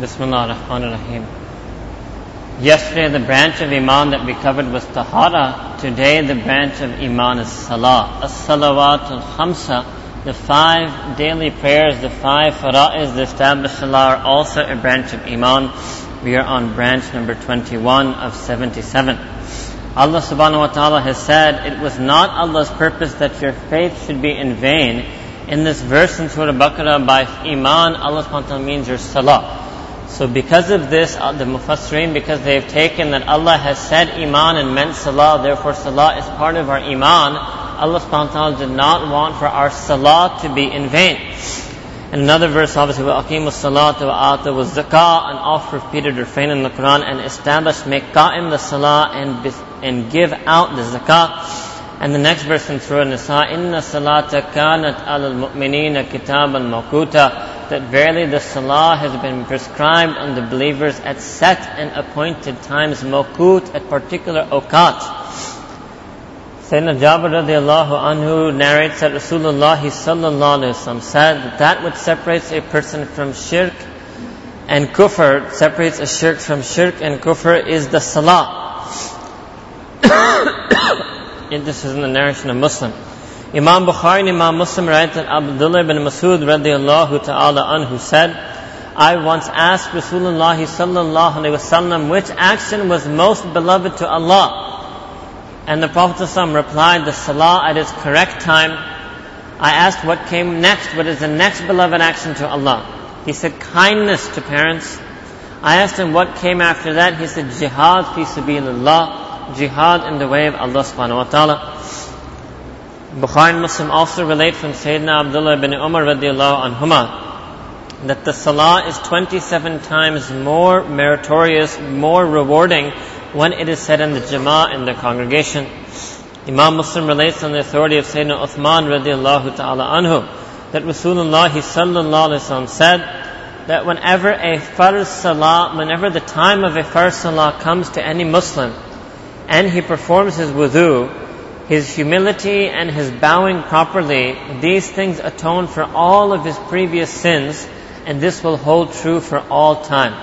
Bismillah ar-Rahman ar-Rahim. Yesterday the branch of Iman that we covered was Tahara. Today the branch of Iman is Salah. As-Salawat al-Khamsa, the 5 daily prayers, the 5 fara'is, the established Salah are also a branch of Iman. We are on branch number 21 of 77. Allah subhanahu wa ta'ala has said, it was not Allah's purpose that your faith should be in vain. In this verse in Surah Baqarah, by Iman, Allah subhanahu wa ta'ala means your Salah. So because of this, the Mufassirin, because they have taken that Allah has said Iman and meant Salah, therefore Salah is part of our Iman, Allah subhanahu wa ta'ala did not want for our Salah to be in vain. In another verse, obviously, وَأَقِيمُوا الصَّلَاةَ وَآتَوُوا الزَّكَاةَ, an oft-repeated refrain in the Qur'an, and establish, make qa'im the Salah and give out the Zakah. And the next verse in Surah Nisa, إِنَّ الصَّلَاةَ كَانَتْ عَلَى الْمُؤْمِنِينَ كِتَابًا مَوْقُوتًا, that verily the salah has been prescribed on the believers at set and appointed times, mawqut, at particular awqat. Sayyidina Jabir radiallahu anhu narrates that Rasulullah sallallahu alayhi wa sallam said that, that which separates a person from shirk and kufr, separates a shirk from shirk and kufr, is the salah. And this is in the narration of Muslim. Imam Bukhari and Imam Muslim write that Abdullah ibn Masud radiallahu ta'ala anhu said, I once asked Rasulullah sallallahu alayhi wasallam which action was most beloved to Allah. And the Prophet ﷺ replied, the salah at its correct time. I asked what came next, what is the next beloved action to Allah? He said, kindness to parents. I asked him what came after that. He said, jihad fi sabilillah, jihad in the way of Allah subhanahu wa ta'ala. Bukhari and Muslim also relate from Sayyidina Abdullah ibn Umar radiallahu anhuma that the salah is 27 times more meritorious, more rewarding when it is said in the jama'ah, in the congregation. Imam Muslim relates on the authority of Sayyidina Uthman radiallahu ta'ala anhu that Rasulullah sallallahu alayhi wa sallam said that whenever a farz salah, whenever the time of a farz salah comes to any Muslim and he performs his wudu, his humility and his bowing properly, these things atone for all of his previous sins, and this will hold true for all time.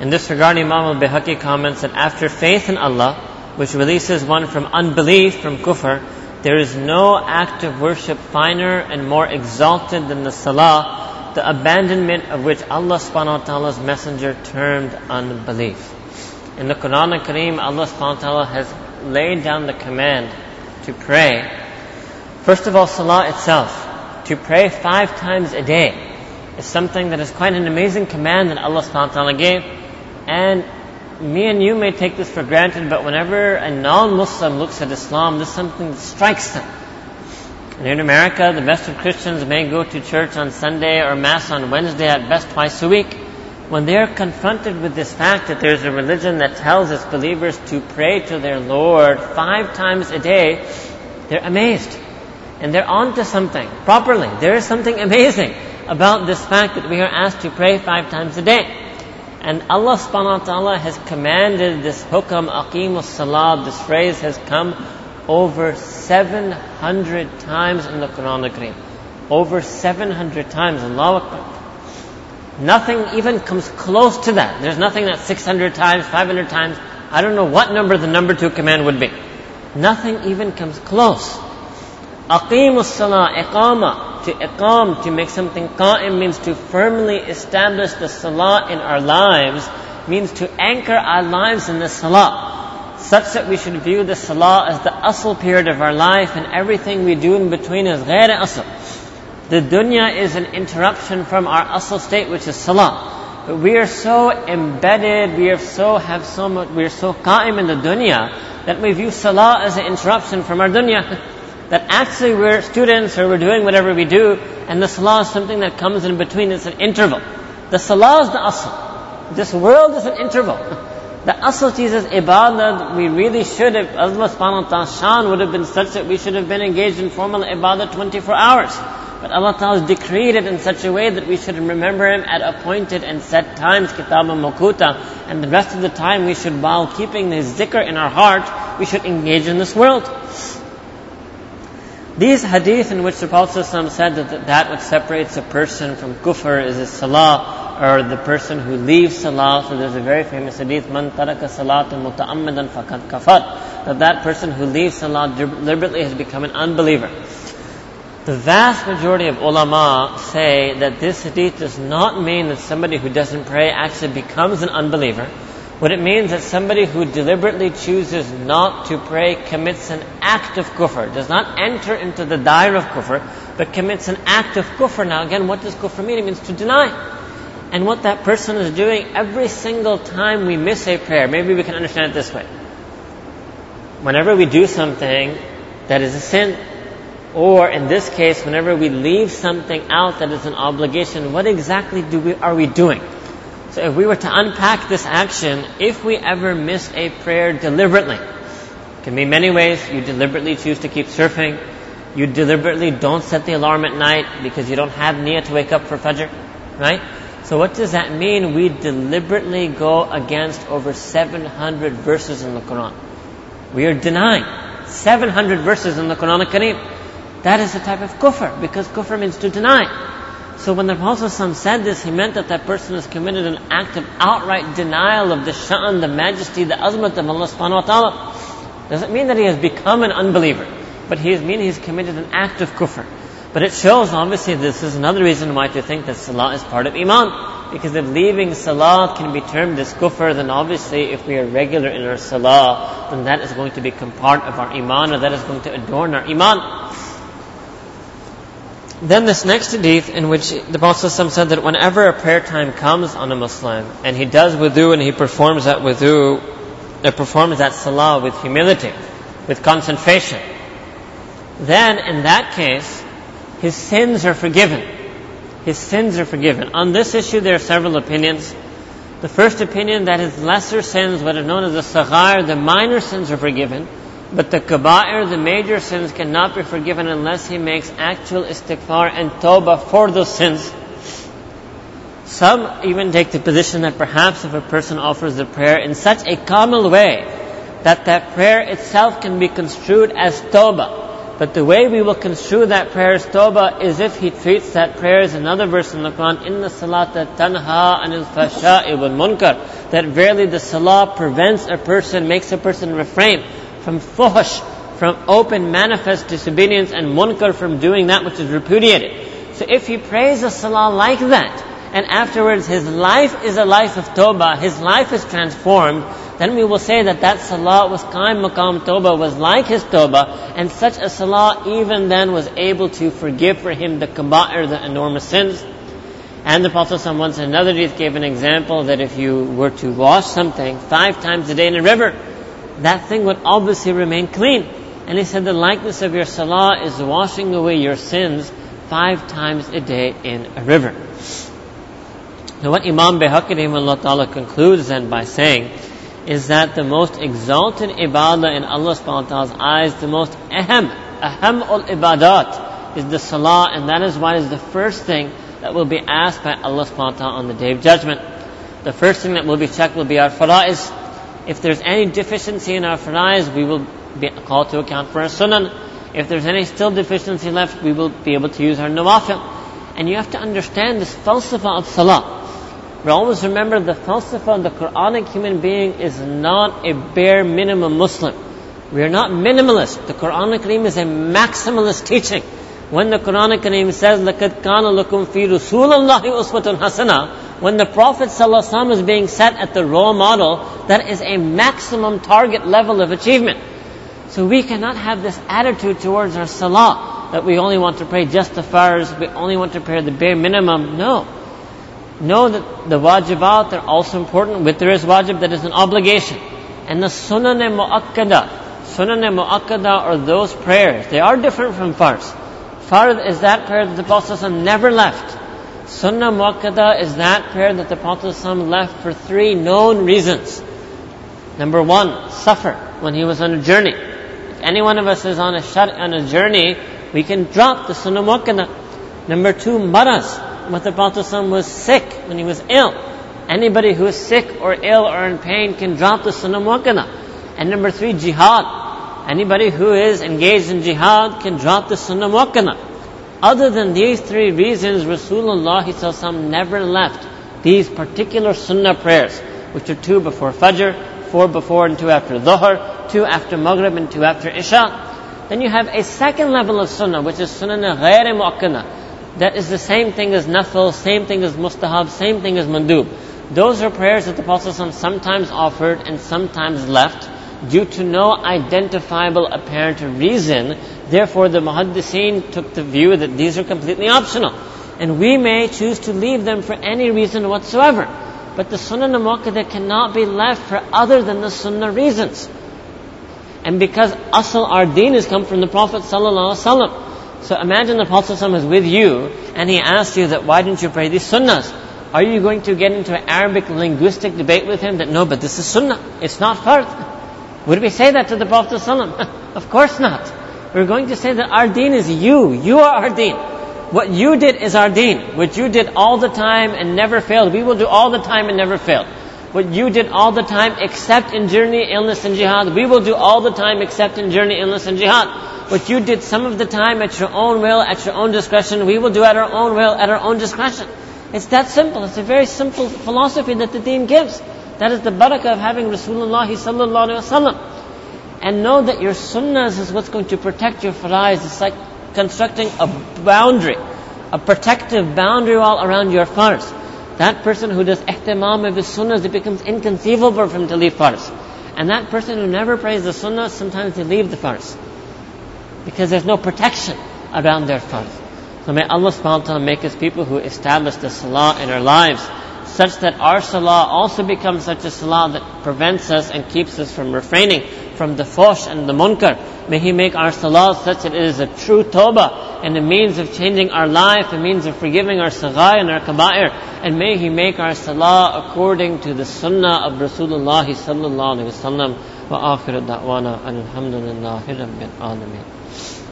In this regard, Imam al-Bihaqi comments that after faith in Allah, which releases one from unbelief, from kufr, there is no act of worship finer and more exalted than the salah, the abandonment of which Allah subhanahu wa ta'ala's messenger termed unbelief. In the Qur'an al-Kareem, Allah subhanahu wa ta'ala has laid down the command to pray. First of all, salah itself, to pray 5 times a day, is something that is quite an amazing command that Allah subhanahu wa ta'ala gave. And me and you may take this for granted, but whenever a non-Muslim looks at Islam, this is something that strikes them. And in America, the best of Christians may go to church on Sunday or Mass on Wednesday, at best twice a week. When they are confronted with this fact that there is a religion that tells its believers to pray to their Lord 5 times a day, they're amazed. And they're onto something properly. There is something amazing about this fact that we are asked to pray 5 times a day. And Allah subhanahu wa ta'ala has commanded this hukam, aqimus salah, this phrase has come over 700 times in the Qur'an al-Kareem. Over 700 times, Allahu Akbar. Nothing even comes close to that. There's nothing that's 600 times, 500 times. I don't know what number the number 2 command would be. Nothing even comes close. Aqimus salah, iqama, to iqam, to make something qa'im, means to firmly establish the salah in our lives, means to anchor our lives in the salah, such that we should view the salah as the asl period of our life, and everything we do in between is ghair asl. The dunya is an interruption from our asl state, which is salah. But we are so embedded, we are so qa'im in the dunya that we view salah as an interruption from our dunya. That actually we're students or we're doing whatever we do, and the salah is something that comes in between. It's an interval. The salah is the asl. This world is an interval. The asl teaches ibadah. We really should have, Allah subhanahu wa ta'ala's shan would have been such that we should have been engaged in formal ibadah 24 hours. But Allah Ta'ala has decreed it in such a way that we should remember Him at appointed and set times, kitab al-makuta. And the rest of the time we should, while keeping the zikr in our heart, we should engage in this world. These hadith in which the Prophet ﷺ said that that which separates a person from kufr is his salah, or the person who leaves salah. So there's a very famous hadith, man taraka salata muta'ammidan faqad kafar, that person who leaves salah deliberately has become an unbeliever. The vast majority of ulama say that this hadith does not mean that somebody who doesn't pray actually becomes an unbeliever. What it means is that somebody who deliberately chooses not to pray commits an act of kufr, does not enter into the dair of kufr, but commits an act of kufr. Now again, what does kufr mean? It means to deny. And what that person is doing every single time we miss a prayer, maybe we can understand it this way. Whenever we do something that is a sin, or in this case, whenever we leave something out that is an obligation, what exactly are we doing? So if we were to unpack this action, if we ever miss a prayer deliberately, it can be many ways. You deliberately choose to keep surfing. You deliberately don't set the alarm at night because you don't have niyah to wake up for fajr, right? So what does that mean? We deliberately go against over 700 verses in the Quran. We are denying 700 verses in the Quran al-Kareem. That is a type of kufr, because kufr means to deny. So when the Prophet ﷺ said this, he meant that that person has committed an act of outright denial of the sha'an, the majesty, the azmat of Allah subhanahu wa ta'ala. Doesn't mean that he has become an unbeliever, but he means he's committed an act of kufr. But it shows, obviously, this is another reason why to think that salah is part of iman. Because if leaving salah can be termed as kufr, then obviously if we are regular in our salah, then that is going to become part of our iman, or that is going to adorn our iman. Then this next hadith, in which the Prophet ﷺ said that whenever a prayer time comes on a Muslim, and he does wudu and he performs that wudu, or performs that salah with humility, with concentration, then in that case, his sins are forgiven. His sins are forgiven. On this issue, there are several opinions. The first opinion, that his lesser sins, what is known as the saghair, the minor sins, are forgiven. But the kaba'ir, the major sins, cannot be forgiven unless he makes actual istighfar and tawbah for those sins. Some even take the position that perhaps if a person offers the prayer in such a kamil way that that prayer itself can be construed as tawbah, but the way we will construe that prayer as tawbah is if he treats that prayer as another verse in the Quran, inna salata tanha anil fasha'i wal munkar, that verily the salah prevents a person, makes a person refrain from fuhush, from open manifest disobedience, and munkar, from doing that which is repudiated. So if he prays a salah like that, and afterwards his life is a life of tawbah, his life is transformed, then we will say that that salah was qaim maqam tawbah, was like his tawbah, and such a salah even then was able to forgive for him the kaba'ir, the enormous sins. And the Prophet ﷺ once in another hadith gave an example that if you were to wash something 5 times a day in a river, that thing would obviously remain clean. And he said the likeness of your salah is washing away your sins 5 times a day in a river. Now what Imam Bayhaqi concludes then by saying is that the most exalted ibadah in Allah subhanahu wa ta'ala's eyes, the most aham ul ibadat, is the salah, and that is why it is the first thing that will be asked by Allah subhanahu wa ta'ala on the Day of Judgment. The first thing that will be checked will be our fara'is. If there's any deficiency in our fara'is, we will be called to account for our sunan. If there's any still deficiency left, we will be able to use our nawafil. And you have to understand this falsafa of salah. We always remember the falsafa of the Quranic human being is not a bare minimum Muslim. We are not minimalist. The Quranic Kareem is a maximalist teaching. When the Quranic Kareem says, لَقَدْ كَانَ لَكُمْ فِي رُسُولَ اللَّهِ أُسْوَةٌ حَسَنَةٌ, when the Prophet ﷺ is being set at the role model, that is a maximum target level of achievement. So we cannot have this attitude towards our salah, that we only want to pray just the farz, we only want to pray the bare minimum. No. Know that the wajibat are also important. Witr is wajib, that is an obligation. And the sunan-e-mu'akkada are those prayers. They are different from farz. Farz is that prayer that the Prophet ﷺ never left. Sunnah muakkada is that prayer that the Prophet ﷺ left for 3 known reasons. Number 1, suffer when he was on a journey. If any one of us is on a journey, we can drop the sunnah muakkada. Number 2, maraz, when the Prophet ﷺ was sick, when he was ill. Anybody who is sick or ill or in pain can drop the sunnah muakkada. And number 3, jihad. Anybody who is engaged in jihad can drop the sunnah muakkada. Other than these 3 reasons, Rasulullah never left these particular sunnah prayers, which are 2 before Fajr, 4 before and 2 after Dhuhr, 2 after Maghrib and 2 after Isha. Then you have a second level of sunnah, which is sunnah ghair mu'akkana. That is the same thing as nafil, same thing as mustahab, same thing as mandub. Those are prayers that the Prophet sometimes offered and sometimes left, due to no identifiable apparent reason. Therefore the muhaddiseen took the view that these are completely optional, and we may choose to leave them for any reason whatsoever. But the sunnah mu'akkada cannot be left for other than the sunnah reasons. And because asl, our deen, has come from the Prophet ﷺ. So imagine the Prophet ﷺ is with you and he asks you that why didn't you pray these sunnahs? Are you going to get into an Arabic linguistic debate with him that no, but this is sunnah, it's not fard? Would we say that to the Prophet ﷺ? Of course not. We're going to say that our deen is you. You are our deen. What you did is our deen. What you did all the time and never failed, we will do all the time and never fail. What you did all the time except in journey, illness and jihad, we will do all the time except in journey, illness and jihad. What you did some of the time at your own will, at your own discretion, we will do at our own will, at our own discretion. It's that simple. It's a very simple philosophy that the deen gives. That is the barakah of having Rasulullah sallallahu alayhi wa sallam. And know that your sunnahs is what's going to protect your fara'is. It's like constructing a boundary, a protective boundary wall around your farz. That person who does ihtimam of his sunnahs, it becomes inconceivable for him to leave farz. And that person who never prays the sunnahs, sometimes they leave the farz, because there's no protection around their farz. So may Allah subhanahu wa ta'ala make us people who establish the salah in our lives, such that our salah also becomes such a salah that prevents us and keeps us from refraining from the fosh and the munkar. May He make our salah such that it is a true tawbah and a means of changing our life, a means of forgiving our saghai and our kaba'ir. And may He make our salah according to the sunnah of Rasulullah sallallahu alayhi wa sallam. Wa akhiru da'wana alhamdulillahi rabbil alameen.